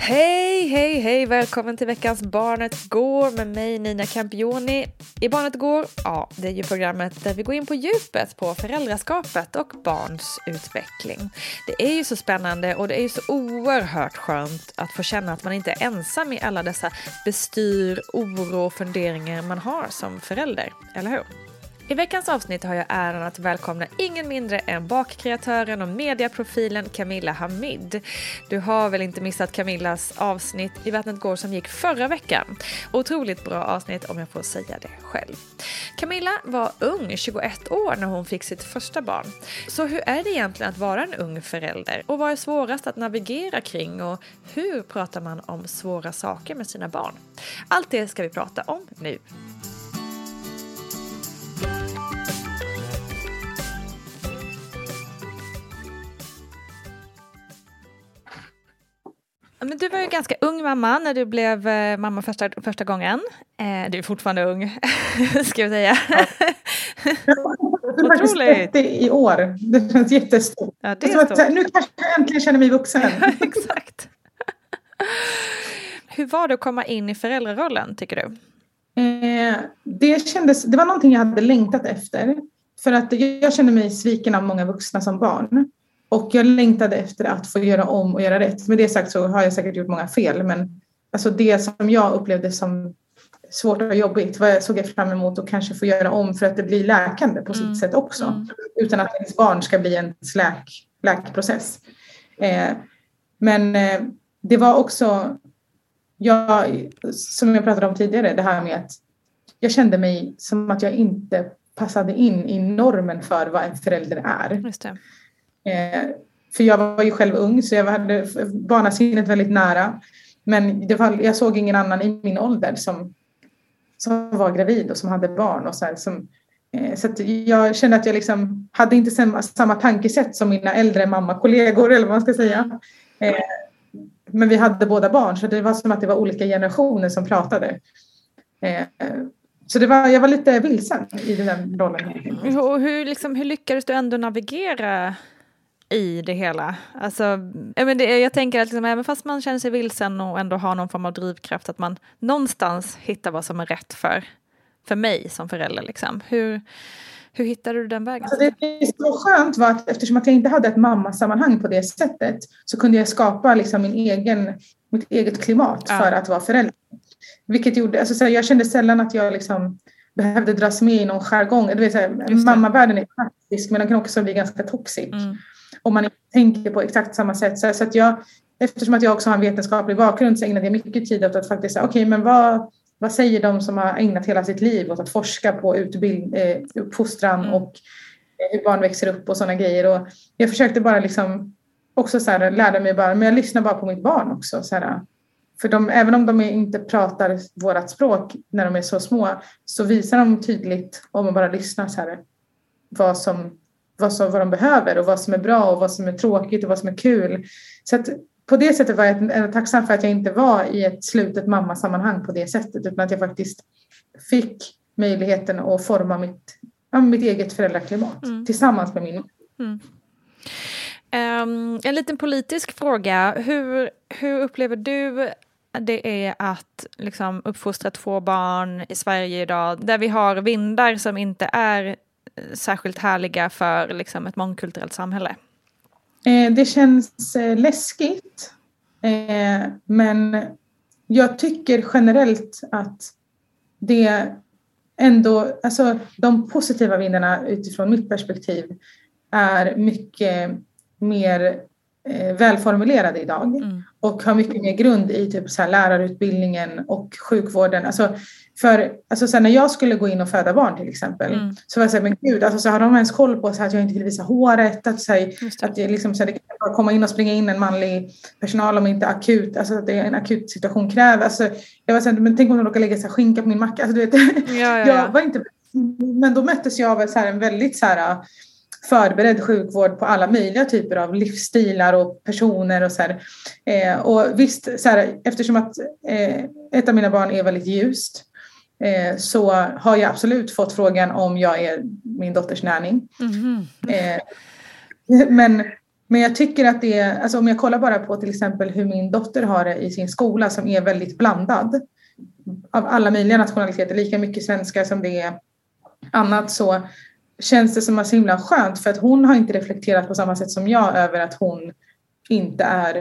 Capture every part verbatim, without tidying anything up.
Hej, hej, hej! Välkommen till veckans Barnet Går med mig, Nina Campioni. I Barnet Går, ja, det är ju programmet där vi går in på djupet på föräldraskapet och barns utveckling. Det är ju så spännande och det är ju så oerhört skönt att få känna att man inte är ensam i alla dessa bestyr, oro och funderingar man har som förälder, eller hur? I veckans avsnitt har jag äran att välkomna ingen mindre än bakkreatören och mediaprofilen Camilla Hamid. Du har väl inte missat Camillas avsnitt i Barnet Går som gick förra veckan. Otroligt bra avsnitt om jag får säga det själv. Camilla var ung, tjugoett år, när hon fick sitt första barn. Så hur är det egentligen att vara en ung förälder? Och vad är svårast att navigera kring? Och hur pratar man om svåra saker med sina barn? Allt det ska vi prata om nu. Men du var ju ganska ung mamma när du blev mamma första, första gången. Eh, du är fortfarande ung, ska jag säga. Ja. Det är faktiskt trettio i år. Det känns jättestort. Ja, det är stort. Nu kanske jag äntligen känner mig vuxen. Ja, exakt. Hur var det att komma in i föräldrarollen, tycker du? Eh, det, kändes, det var någonting jag hade längtat efter. För att jag kände mig sviken av många vuxna som barn. Och jag längtade efter att få göra om och göra rätt. Med det sagt så har jag säkert gjort många fel. Men alltså det som jag upplevde som svårt och jobbigt. Vad jag såg fram emot och kanske få göra om. För att det blir läkande på sitt mm. sätt också. Mm. Utan att ens barn ska bli en läk, läkprocess. Eh, men eh, det var också. Jag, som jag pratade om tidigare. Det här med att jag kände mig som att jag inte passade in i normen för vad en förälder är. Just det. För jag var ju själv ung så jag hade barnasinnet väldigt nära. Men det var, jag såg ingen annan i min ålder som, som var gravid och som hade barn. Och så här, som, så att jag kände att jag liksom hade inte samma, samma tankesätt som mina äldre mammakollegor eller vad man ska säga. Men vi hade båda barn så det var som att det var olika generationer som pratade. Så det var, jag var lite vilsen i den rollen. Och hur, liksom, hur lyckades du ändå navigera i det hela? Alltså, jag tänker att liksom, även fast man känner sig vilsen och ändå har någon form av drivkraft, att man någonstans hittar vad som är rätt för, för mig som förälder. Liksom. Hur, hur hittade du den vägen? Alltså det är så skönt var att eftersom att jag inte hade ett mammasammanhang på det sättet så kunde jag skapa liksom, min egen, mitt eget klimat ja. För att vara förälder. Vilket gjorde, alltså, såhär, jag kände sällan att jag liksom, behövde dras med i någon skärgång. Du vet, såhär, mammavärlden är praktisk men den kan också bli ganska toxisk. Mm. Om man inte tänker på exakt samma sätt. Så att jag, eftersom att jag också har en vetenskaplig bakgrund så ägnade jag mycket tid åt att faktiskt säga, okej, okay, men vad, vad säger de som har ägnat hela sitt liv åt att forska på utbild, eh, uppfostran och eh, hur barn växer upp och sådana grejer. Och jag försökte bara liksom också så här, lära mig bara, men jag lyssnar bara på mitt barn också. Så här, för de, även om de inte pratar vårat språk när de är så små så visar de tydligt om man bara lyssnar så här, vad som vad, som, vad de behöver och vad som är bra och vad som är tråkigt och vad som är kul. Så att på det sättet var jag tacksam för att jag inte var i ett slutet mammasammanhang på det sättet, utan att jag faktiskt fick möjligheten att forma mitt, mitt eget föräldraklimat mm. tillsammans med min. Mm. Um, en liten politisk fråga. Hur, hur upplever du det är att liksom uppfostra två barn i Sverige idag, där vi har vindar som inte är särskilt härliga för liksom ett mångkulturellt samhälle? Det känns läskigt, men jag tycker generellt att det ändå, alltså de positiva vindarna utifrån mitt perspektiv är mycket mer välformulerade idag mm. och har mycket mer grund i typ så här lärarutbildningen och sjukvården. Alltså för alltså sen när jag skulle gå in och föda barn till exempel mm. så var jag så här, men gud, alltså så har de ens koll på så här, att jag inte vill visa håret, att så här, att det liksom så här, det kan bara komma in och springa in en manlig personal om inte akut, alltså att det är en akut situation kräver. Alltså jag var så här, men tänk om de råkar lägga så här, skinka på min macka, alltså du vet ja, ja, ja. Jag var inte, men då möttes jag av så här, en väldigt så här förberedd sjukvård på alla möjliga typer av livsstilar och personer och så här. Eh, och visst, så här, eftersom att eh, ett av mina barn är väldigt ljust eh, så har jag absolut fått frågan om jag är min dotters närning. Mm-hmm. Eh, men, men jag tycker att det är, alltså om jag kollar bara på till exempel hur min dotter har det i sin skola som är väldigt blandad av alla möjliga nationaliteter, lika mycket svenska som det är annat, så känns det som att så himla skönt, för att hon har inte reflekterat på samma sätt som jag över att hon inte är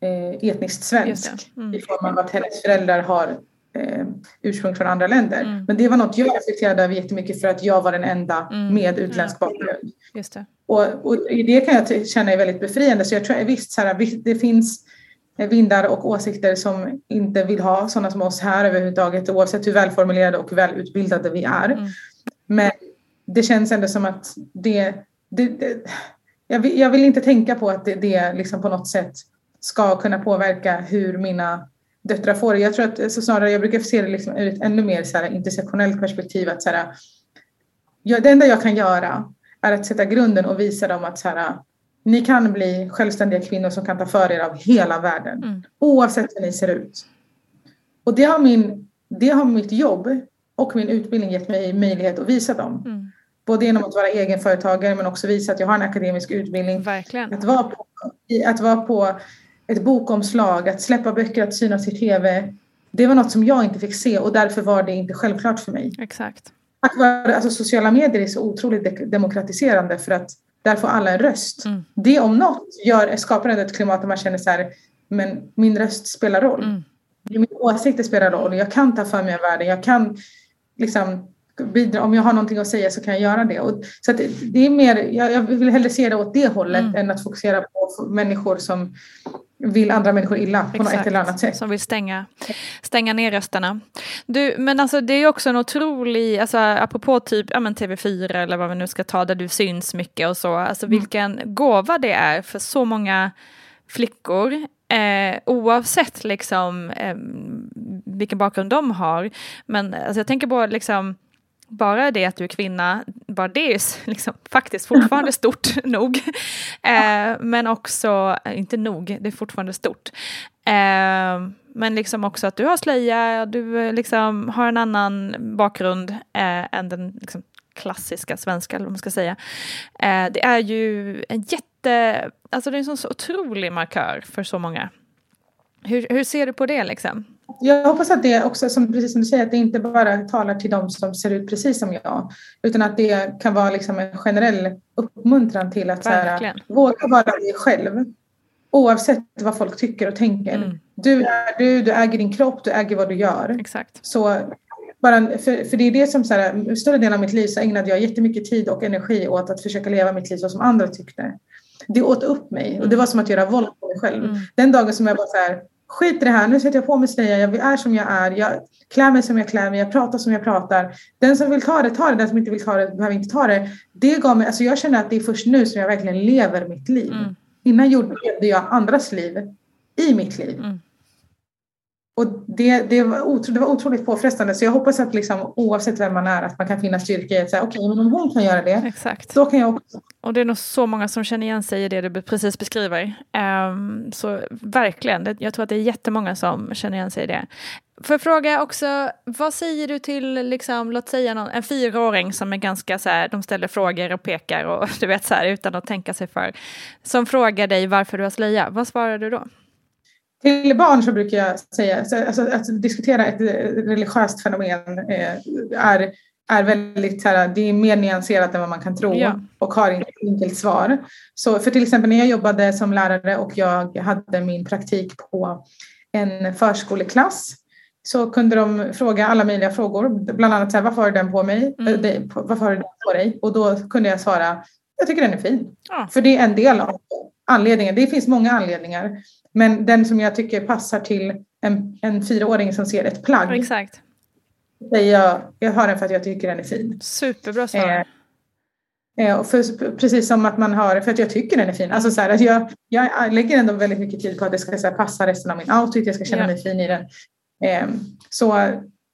eh, etniskt svensk mm. i form av att hennes föräldrar har eh, ursprung från andra länder. Mm. Men det var något jag reflekterade över jättemycket, för att jag var den enda mm. med utländsk mm. bakgrund. Just det. Och, och det kan jag t- känna är väldigt befriande. Så jag tror visst, så här, det finns vindar och åsikter som inte vill ha sådana som oss här överhuvudtaget, oavsett hur välformulerade och välutbildade vi är. Mm. Men det känns ändå som att det, det, det jag, vill, jag vill inte tänka på att det, det liksom på något sätt ska kunna påverka hur mina döttrar får det. Jag tror att så snarare jag brukar se det liksom ur ett ännu mer så här intersektionellt perspektiv, att så här, jag, det enda jag kan göra är att sätta grunden och visa dem att så här, ni kan bli självständiga kvinnor som kan ta för er av hela världen mm. oavsett hur ni ser ut. Och det har min, det har mitt jobb och min utbildning gett mig möjlighet att visa dem. Mm. Både genom att vara egenföretagare, men också visa att jag har en akademisk utbildning. Verkligen. Att vara på, att vara på ett bokomslag, att släppa böcker, att synas i tv. Det var något som jag inte fick se, och därför var det inte självklart för mig. Exakt. Att vara, alltså, sociala medier är så otroligt demokratiserande, för att där får alla en röst. Mm. Det om något gör, skapar ett klimat där man känner så här, men min röst spelar roll. Mm. Min åsikt spelar roll. Jag kan ta för mig en värld. Jag kan liksom bidra, om jag har någonting att säga så kan jag göra det. Och, så att det är mer, jag, jag vill hellre se det åt det hållet mm. än att fokusera på människor som vill andra människor illa på Exakt. Något ett eller annat sätt. Som vill stänga, stänga ner rösterna. Du, men alltså det är också en otrolig, alltså apropå typ ja, men T V fyra eller vad vi nu ska ta, där du syns mycket och så. Alltså mm. vilken gåva det är för så många flickor. Eh, oavsett liksom, eh, vilken bakgrund de har, men alltså, jag tänker på liksom, bara det att du är kvinna, bara det är liksom, faktiskt fortfarande stort nog eh, men också inte nog, det är fortfarande stort eh, men liksom också att du har slöja, du liksom, har en annan bakgrund eh, än den liksom, klassiska svenska, eller vad man ska säga. Eh, det är ju en jätte... Alltså det är en sån otrolig markör för så många. Hur, hur ser du på det liksom? Jag hoppas att det också, som, precis som du säger, att det inte bara talar till de som ser ut precis som jag. Utan att det kan vara liksom en generell uppmuntran till att så här, våga vara dig själv. Oavsett vad folk tycker och tänker. Mm. Du är du, du äger din kropp, du äger vad du gör. Exakt. Så... Bara, för, för det är det som så här, större delen av mitt liv så ägnade jag jättemycket tid och energi åt att försöka leva mitt liv så som andra tyckte. Det åt upp mig och det var som att göra våld på mig själv. Mm. Den dagen som jag bara så här, skit i det här, nu sätter jag på mig slöja, jag är som jag är, jag klär mig som jag klär mig, jag pratar som jag pratar. Den som vill ta det, tar det, den som inte vill ta det, behöver inte ta det. Det gav mig, alltså jag känner att det är först nu som jag verkligen lever mitt liv. Mm. Innan gjorde jag andras liv i mitt liv. Mm. Och det, det, var otro, det var otroligt påfrestande. Så jag hoppas att liksom, oavsett vem man är, att man kan finna styrka i att säga, okej, okay, men om hon kan göra det, exakt, då kan jag också. Och det är nog så många som känner igen sig i det du precis beskriver. Um, så verkligen, jag tror att det är jättemånga som känner igen sig i det. Får jag fråga också, vad säger du till liksom, låt säga någon, en fyraåring som är ganska så här, de ställer frågor och pekar och du vet så här, utan att tänka sig för, som frågar dig varför du har slöja. Vad svarar du då? Till barn så brukar jag säga, alltså att diskutera ett religiöst fenomen är, är väldigt, det är mer nyanserat än vad man kan tro, ja, och har inte ett enkelt svar. Så för till exempel när jag jobbade som lärare och jag hade min praktik på en förskoleklass, så kunde de fråga alla möjliga frågor, bland annat så här, varför har du den på mig? Mm. Varför har du den på dig? Och då kunde jag svara, jag tycker den är fin. Ja. För det är en del av anledningen. Det finns många anledningar. Men den som jag tycker passar till en, en fyraåring som ser ett plagg. Exakt. Säger jag, jag har den för att jag tycker den är fin. Superbra svar. Eh, och för, precis som att man har, för att jag tycker den är fin. Alltså så här, att jag, jag lägger ändå väldigt mycket tid på att det ska så här, passa resten av min outfit. Jag ska känna, yeah, mig fin i den. Eh, så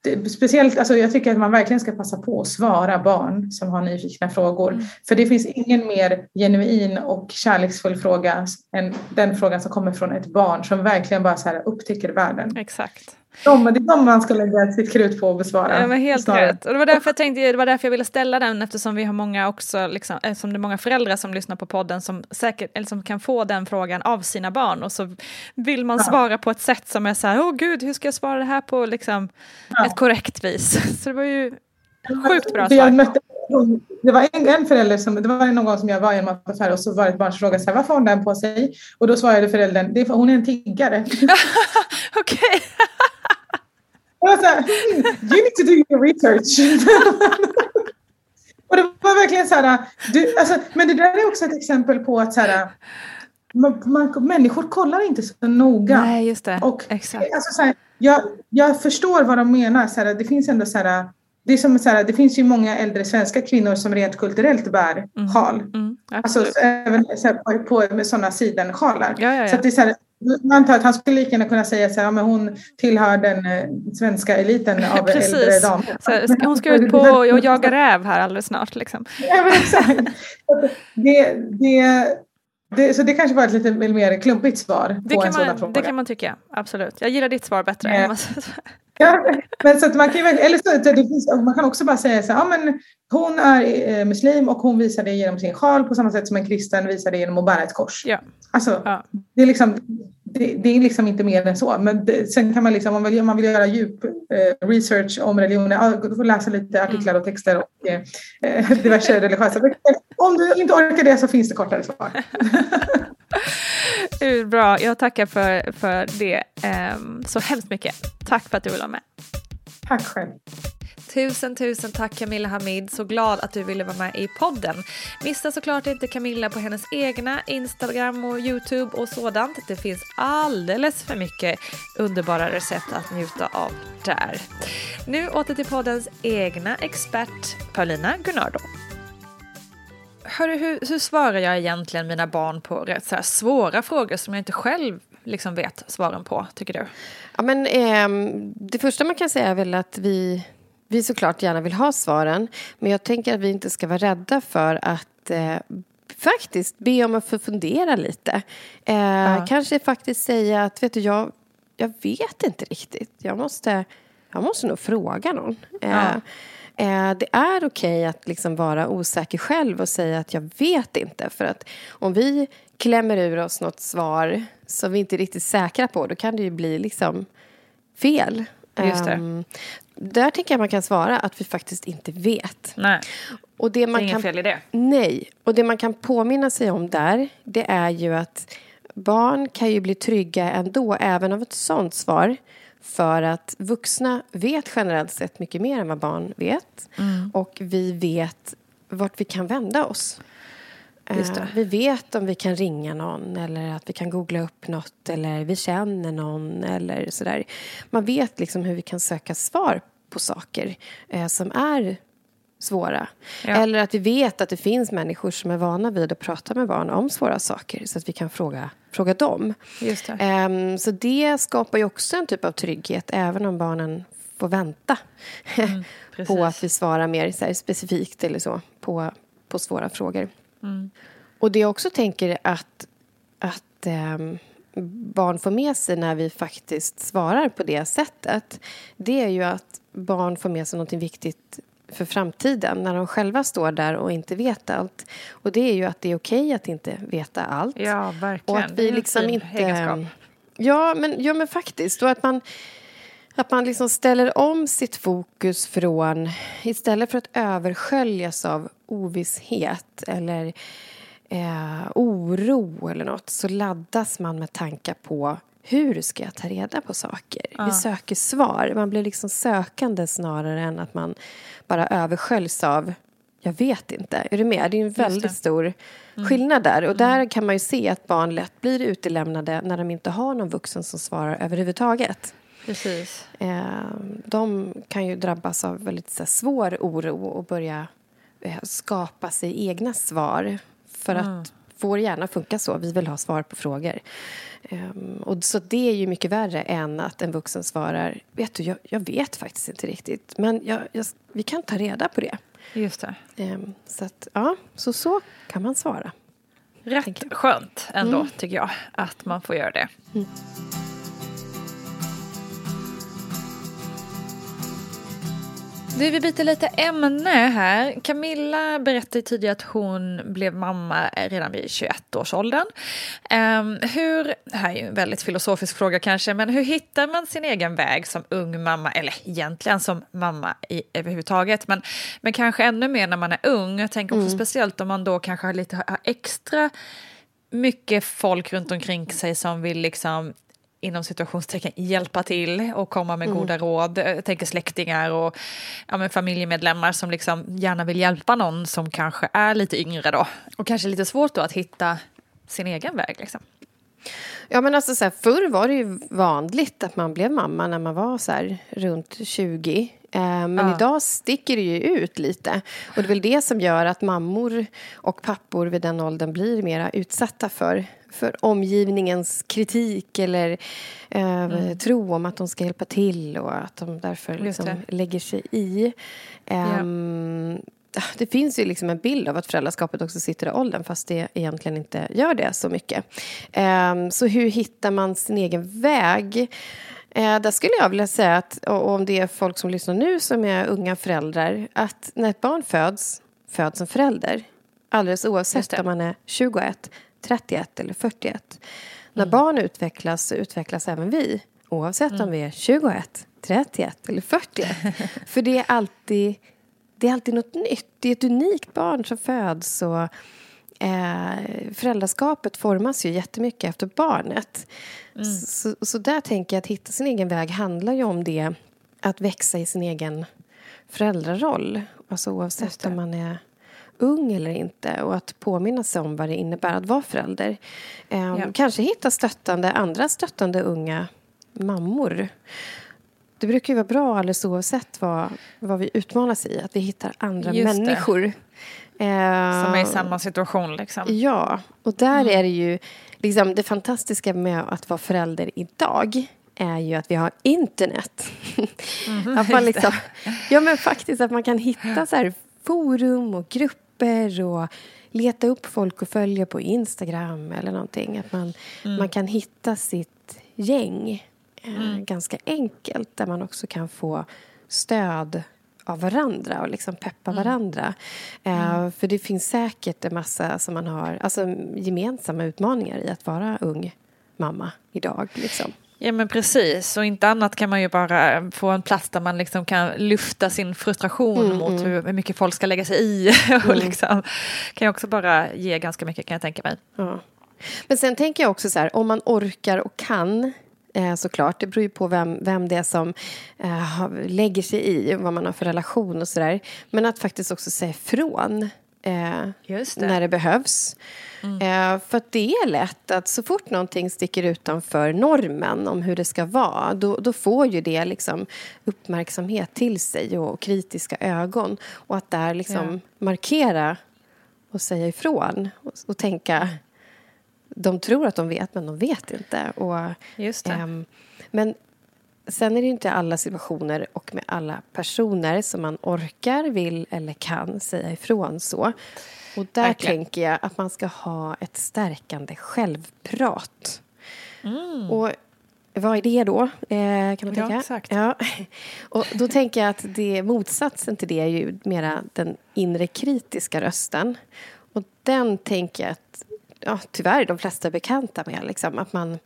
det, speciellt, alltså jag tycker att man verkligen ska passa på att svara barn som har nyfikna frågor. Mm. För det finns ingen mer genuin och kärleksfull fråga än den frågan som kommer från ett barn som verkligen bara så här upptäcker världen. Exakt. De, det är de man ska lägga sitt krut på att besvara. Ja, men helt rätt. Och det var därför jag tänkte, det var därför jag ville ställa den, eftersom vi har många också, liksom, eftersom det är många föräldrar som lyssnar på podden som säkert, eller som kan få den frågan av sina barn, och så vill man, ja, svara på ett sätt som är så här, åh oh, gud, hur ska jag svara det här på liksom, ja, ett korrekt vis. Så det var ju sjukt bra svar. Jag mötte, det var en, en förälder som, det var någon gång som jag var i en mataffär och så var ett barn som frågade så här, varför har hon den på sig? Och då svarade föräldern, det är för hon är en tiggare. Okej. Okay. Här, you need to do your research. Och det var verkligen så här, du, alltså, men det där är också ett exempel på att så här, man, man, människor kollar inte så noga. Nej, just det. Och, exakt. Alltså, så här, jag, jag förstår vad de menar. Så här, det finns ändå så här, det är som så här, det finns ju många äldre svenska kvinnor som rent kulturellt bär mm. sjal. Mm, alltså så, även så här, på, med sådana sidensjalar. Ja, ja, ja. Så att det är så här, man antar att han skulle lika gärna kunna säga så här, men hon tillhör den svenska eliten av äldre damer. Så hon ska ut på och jaga räv här alldeles snart. Liksom. Ja, men exakt. det, det, det, så det kanske var ett lite mer klumpigt svar det på kan en man, sån fråga. Det kan man tycka, absolut. Jag gillar ditt svar bättre. Ja. Än man... ja, men så att man kan, eller så, det finns, man kan också bara säga så här, ja, men hon är muslim och hon visar det genom sin sjal på samma sätt som en kristen visar det genom att bära ett kors. Ja. Alltså, ja. Det är liksom... Det, det är liksom inte mer än så. Men det, sen kan man liksom, om man vill, om man vill göra djup eh, research om religioner, då får läsa lite artiklar och texter och eh, diverse religiösa. Om du inte orkar det så finns det kortare svar. Bra, jag tackar för, för det um, så hemskt mycket. Tack för att du ville vara med. Tack själv. Tusen, tusen tack Camilla Hamid. Så glad att du ville vara med i podden. Missa såklart inte Camilla på hennes egna Instagram och YouTube och sådant. Det finns alldeles för mycket underbara recept att njuta av där. Nu åter till poddens egna expert Paulina Gunnardo. Hörru, hur, hur svarar jag egentligen mina barn på rätt så här svåra frågor som jag inte själv liksom vet svaren på, tycker du? Ja, men eh, det första man kan säga är väl att vi... Vi såklart gärna vill ha svaren, men jag tänker att vi inte ska vara rädda för att eh, faktiskt be om att få fundera lite. Eh, ja. Kanske faktiskt säga att vet du, jag, jag vet inte riktigt. Jag måste, jag måste nog fråga någon. Eh, ja. eh, det är okej att liksom vara osäker själv och säga att jag vet inte. För att om vi klämmer ur oss något svar som vi inte är riktigt säkra på, då kan det ju bli liksom fel. Just det. Um, där tänker jag man kan svara att vi faktiskt inte vet. Nej. Och det man det är ingen kan, fel i det. Nej. Och det man kan påminna sig om där, det är ju att barn kan ju bli trygga ändå även av ett sånt svar, för att vuxna vet generellt sett mycket mer än vad barn vet. Mm. Och vi vet vart vi kan vända oss. Just det. Vi vet om vi kan ringa någon eller att vi kan googla upp något eller vi känner någon eller sådär. Man vet liksom hur vi kan söka svar på saker eh, som är svåra. Ja. Eller att vi vet att det finns människor som är vana vid att prata med barn om svåra saker. Så att vi kan fråga, fråga dem. Just det. Um, så det skapar ju också en typ av trygghet. Även om barnen får vänta mm, på att vi svarar mer så här, specifikt eller så. På, på svåra frågor. Mm. Och det jag också tänker att, att um, barn får med sig när vi faktiskt svarar på det sättet. Det är ju att barn får med sig något viktigt för framtiden när de själva står där och inte vet allt. Och det är ju att det är okej att inte veta allt. Ja, verkligen. Och att vi liksom inte... Ja men, ja, men faktiskt. Och att man, att man liksom ställer om sitt fokus från... Istället för att översköljas av ovisshet eller eh, oro eller något, så laddas man med tankar på hur ska jag ta reda på saker? Ja. Vi söker svar. Man blir liksom sökande snarare än att man bara översköljs av jag vet inte. Är du med? Det är en väldigt stor mm. skillnad där. Och mm. där kan man ju se att barn lätt blir utelämnade när de inte har någon vuxen som svarar överhuvudtaget. Precis. Eh, de kan ju drabbas av väldigt så här, svår oro och börja eh, skapa sig egna svar för mm. att vår hjärna funkar så. Vi vill ha svar på frågor. Um, och så det är ju mycket värre än att en vuxen svarar vet du, jag, jag vet faktiskt inte riktigt. Men jag, jag, vi kan ta reda på det. Just det. Um, så att, ja, så, så kan man svara. Rätt skönt ändå mm. tycker jag att man får göra det. Mm. Du, vi byter lite ämne här. Camilla berättade tidigare att hon blev mamma redan vid tjugoett års åldern. Um, hur, det här är ju en väldigt filosofisk fråga kanske, men hur hittar man sin egen väg som ung mamma, eller egentligen som mamma i, överhuvudtaget, men, men kanske ännu mer när man är ung. Jag tänker också mm. speciellt om man då kanske har lite har extra mycket folk runt omkring sig som vill liksom inom situationstecken hjälpa till och komma med mm. goda råd. Jag tänker släktingar och ja, men familjemedlemmar som liksom gärna vill hjälpa någon som kanske är lite yngre då. Och kanske lite svårt då att hitta sin egen väg liksom. Ja men alltså så här, förr var det ju vanligt att man blev mamma när man var så här runt tjugo. Men ja. Idag sticker det ju ut lite. Och det är väl det som gör att mammor och pappor vid den åldern blir mer utsatta för, för omgivningens kritik eller eh, mm. tro om att de ska hjälpa till och att de därför liksom lägger sig i. Um, ja. Det finns ju liksom en bild av att föräldraskapet också sitter i åldern fast det egentligen inte gör det så mycket. Um, så hur hittar man sin egen väg? Eh, där skulle jag vilja säga att, och om det är folk som lyssnar nu som är unga föräldrar, att när ett barn föds, föds som förälder. Alldeles oavsett om man är tjugoett, trettioett eller fyrtioett. Mm. När barn utvecklas så utvecklas även vi. Oavsett mm. om vi är tjugoett, trettioett eller fyrtioett. För det är, alltid, det är alltid något nytt. Det är ett unikt barn som föds och Eh, föräldraskapet formas ju jättemycket efter barnet. Mm. Så, så där tänker jag att hitta sin egen väg handlar ju om det. Att växa i sin egen föräldraroll. Alltså oavsett om man är ung eller inte. Och att påminna sig om vad det innebär att vara förälder. Eh, ja. Kanske hitta stöttande, andra stöttande unga mammor. Det brukar ju vara bra alldeles oavsett vad, vad vi utmanas i. Att vi hittar andra Just människor. Det. Som är i samma situation liksom. Ja, och där mm. är det ju liksom, det fantastiska med att vara förälder idag är ju att vi har internet. Mm, att man liksom, ja men faktiskt att man kan hitta så här forum och grupper och leta upp folk och följa på Instagram eller någonting. Att man, mm. man kan hitta sitt gäng mm. ganska enkelt där man också kan få stöd av varandra och liksom peppa mm. varandra. Uh, mm. För det finns säkert en massa som man har, alltså gemensamma utmaningar i att vara ung mamma idag liksom. Ja men precis, och inte annat kan man ju bara få en plats där man liksom kan lyfta sin frustration mm, mot hur mycket folk ska lägga sig i och mm. liksom kan ju också bara ge ganska mycket kan jag tänka mig. Ja. Men sen tänker jag också så här, om man orkar och kan Eh, såklart, det beror ju på vem, vem det är som eh, lägger sig i, vad man har för relation och sådär. Men att faktiskt också säga ifrån eh, Just det. när det behövs. Mm. Eh, för att det är lätt att så fort någonting sticker utanför normen om hur det ska vara, då, då får ju det liksom uppmärksamhet till sig och, och kritiska ögon. Och att där liksom ja. markera och säga ifrån och, och tänka, de tror att de vet men de vet inte. Och, Just det. Eh, men sen är det ju inte alla situationer och med alla personer som man orkar, vill eller kan säga ifrån så. Och där Verkligen. tänker jag att man ska ha ett stärkande självprat. Mm. Och vad är det då? Eh, kan man ja, tänka? Exakt. Ja. Och då tänker jag att det, motsatsen till det är ju mera den inre kritiska rösten. Och den tänker jag att ja, tyvärr de flesta är bekanta med. Liksom, att man...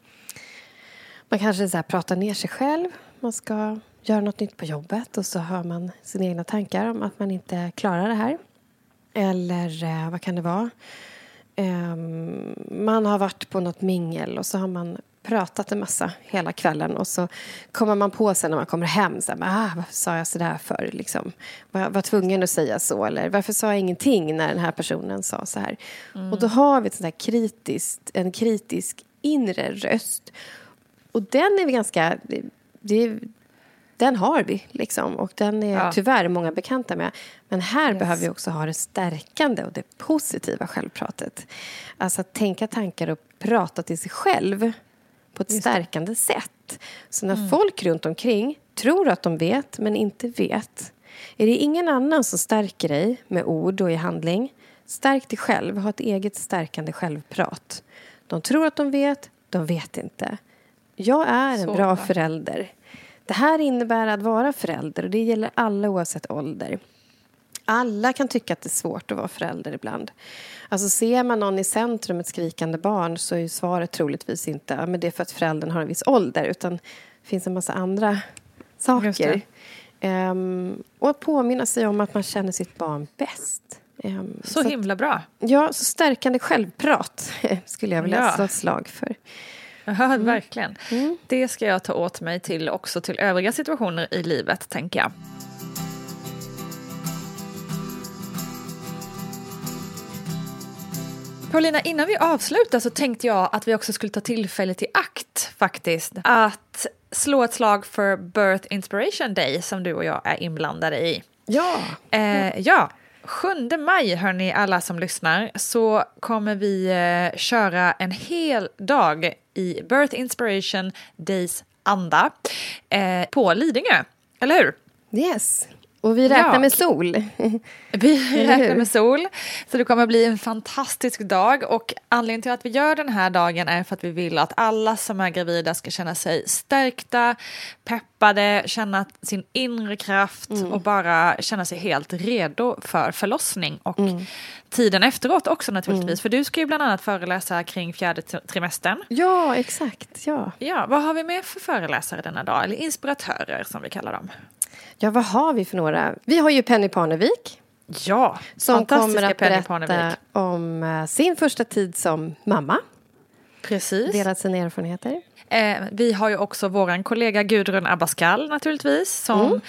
Man kanske så här pratar ner sig själv. Man ska göra något nytt på jobbet. Och så hör man sina egna tankar om att man inte klarar det här. Eller eh, vad kan det vara? Eh, man har varit på något mingel. Och så har man pratat en massa hela kvällen. Och så kommer man på sen när man kommer hem. Så här, ah, varför sa jag så där för? Liksom, var, var tvungen att säga så? Eller varför sa jag ingenting när den här personen sa så här? Mm. Och då har vi ett sånt här kritiskt, en kritisk inre röst. Och den är vi ganska... Det, den har vi, liksom. Och den är ja. tyvärr många bekanta med. Men här yes. behöver vi också ha det stärkande och det positiva självpratet. Alltså att tänka tankar och prata till sig själv på ett Just. stärkande sätt. Så när mm. folk runt omkring tror att de vet, men inte vet. Är det ingen annan som stärker dig med ord och i handling? Stärk dig själv. Ha ett eget stärkande självprat. De tror att de vet, de vet inte. Jag är en Så, bra va? förälder. Det här innebär att vara förälder. Och det gäller alla oavsett ålder. Alla kan tycka att det är svårt att vara förälder ibland. Alltså ser man någon i centrum ett skrikande barn så är ju svaret troligtvis inte ja, men det är för att föräldern har en viss ålder. Utan det finns en massa andra saker. Um, och att påminna sig om att man känner sitt barn bäst. Um, så, så himla bra. Att, ja, så stärkande självprat skulle jag vilja ja. slå ett slag för. Ja, verkligen. Mm. Det ska jag ta åt mig till också till övriga situationer i livet, tänker jag. Paulina, innan vi avslutar så tänkte jag att vi också skulle ta tillfället i akt faktiskt. Att slå ett slag för Birth Inspiration Day som du och jag är inblandade i. Ja! Eh, ja. sjunde maj, hörni, alla som lyssnar, så kommer vi eh, köra en hel dag i Birth Inspiration Days anda eh, på Lidingö, eller hur? Yes, och vi räknar ja. med sol. Vi räknar med sol, så det kommer bli en fantastisk dag. Och anledningen till att vi gör den här dagen är för att vi vill att alla som är gravida ska känna sig stärkta, peppade, känna sin inre kraft mm. och bara känna sig helt redo för förlossning. Och mm. tiden efteråt också naturligtvis, mm. för du ska ju bland annat föreläsa kring fjärde trimestern. Ja, exakt. Ja. Ja, vad har vi med för föreläsare denna dag, eller inspiratörer som vi kallar dem? Ja, vad har vi för några? Vi har ju Penny Parnevik. Ja, som kommer att berätta om sin första tid som mamma. Precis. Delat sina erfarenheter. Eh, vi har ju också vår kollega Gudrun Abascal naturligtvis. Som mm.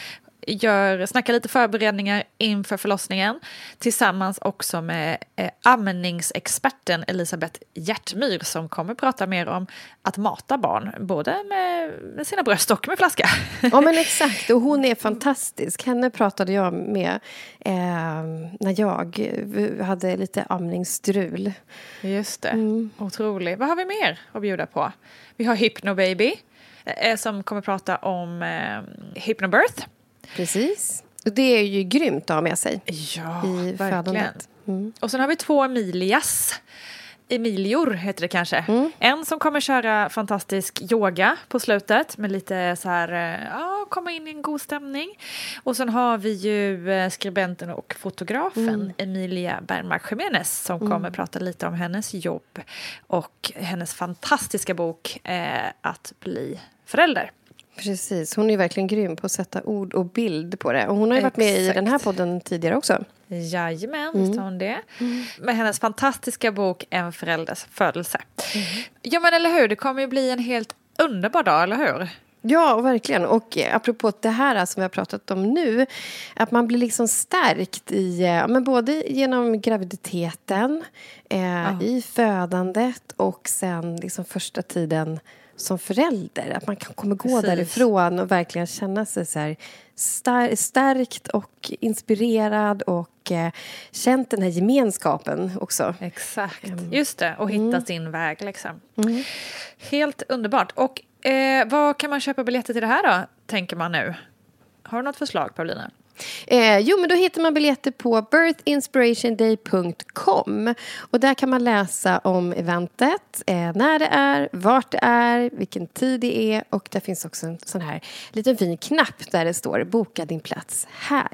gör, snackar lite förberedningar inför förlossningen. Tillsammans också med eh, amningsexperten Elisabeth Hjärtmyr. Som kommer prata mer om att mata barn. Både med, med sina bröst och med flaska. Ja men exakt. Och hon är fantastisk. Henne pratade jag med eh, när jag hade lite amningsstrul. Just det. Mm. Otroligt. Vad har vi mer att bjuda på? Vi har Hypnobaby. Eh, som kommer prata om eh, hypnobirth. Precis. Och det är ju grymt att ha med sig. Ja, i verkligen. Mm. Och sen har vi två Emilias. Emilior heter det kanske. Mm. En som kommer köra fantastisk yoga på slutet. Med lite så här, ja, komma in i en god stämning. Och sen har vi ju skribenten och fotografen mm. Emilia Bergmark-Schemenes. Som kommer mm. prata lite om hennes jobb. Och hennes fantastiska bok eh, Att bli förälder. Precis, hon är verkligen grym på att sätta ord och bild på det. Och hon har ju varit Exakt. med i den här podden tidigare också. Jajamän, mm. visst har hon det. Mm. Med hennes fantastiska bok En förälders födelse. Mm. Ja men eller hur, det kommer ju bli en helt underbar dag, eller hur? Ja, och verkligen. Och apropå det här som vi har pratat om nu, att man blir liksom stärkt i, men både genom graviditeten, eh, oh. i födandet och sen liksom första tiden som förälder. Att man kan komma gå Precis. Därifrån och verkligen känna sig så här star- stärkt och inspirerad och eh, känt den här gemenskapen också. Exakt, mm. just det. Och hitta mm. sin väg liksom. Mm. Helt underbart. Och Eh, vad kan man köpa biljetter till det här då, tänker man nu? Har du något förslag, Paulina? Eh, jo, men då hittar man biljetter på birth inspiration day dot com. Och där kan man läsa om eventet, eh, när det är, vart det är, vilken tid det är. Och där finns också en sån här liten fin knapp där det står boka din plats här.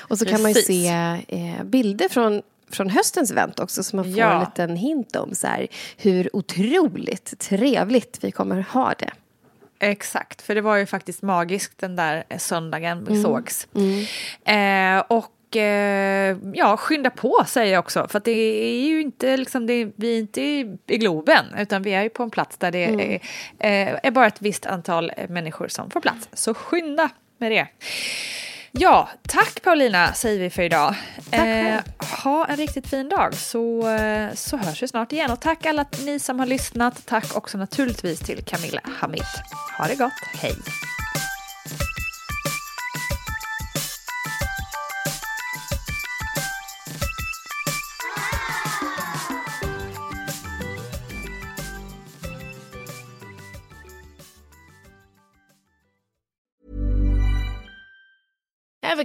Och så Precis. Kan man ju se eh, bilder från... från höstens event också, så man får ja. en liten hint om så här, hur otroligt trevligt vi kommer ha det. Exakt, för det var ju faktiskt magiskt den där söndagen vi mm. sågs. Mm. Eh, och eh, ja, skynda på säger jag också, för att det är ju inte liksom, det är, vi är inte i, i Globen, utan vi är ju på en plats där det mm. är, eh, är bara ett visst antal människor som får plats. Så skynda med det. Ja, tack Paulina säger vi för idag. Eh, ha en riktigt fin dag, så, så hörs vi snart igen. Och tack alla ni som har lyssnat. Tack också naturligtvis till Camilla Hamid. Ha det gott, hej! Ever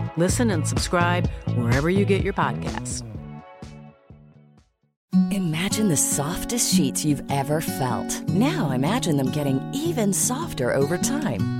Listen and subscribe wherever you get your podcasts. Imagine the softest sheets you've ever felt. Now imagine them getting even softer over time.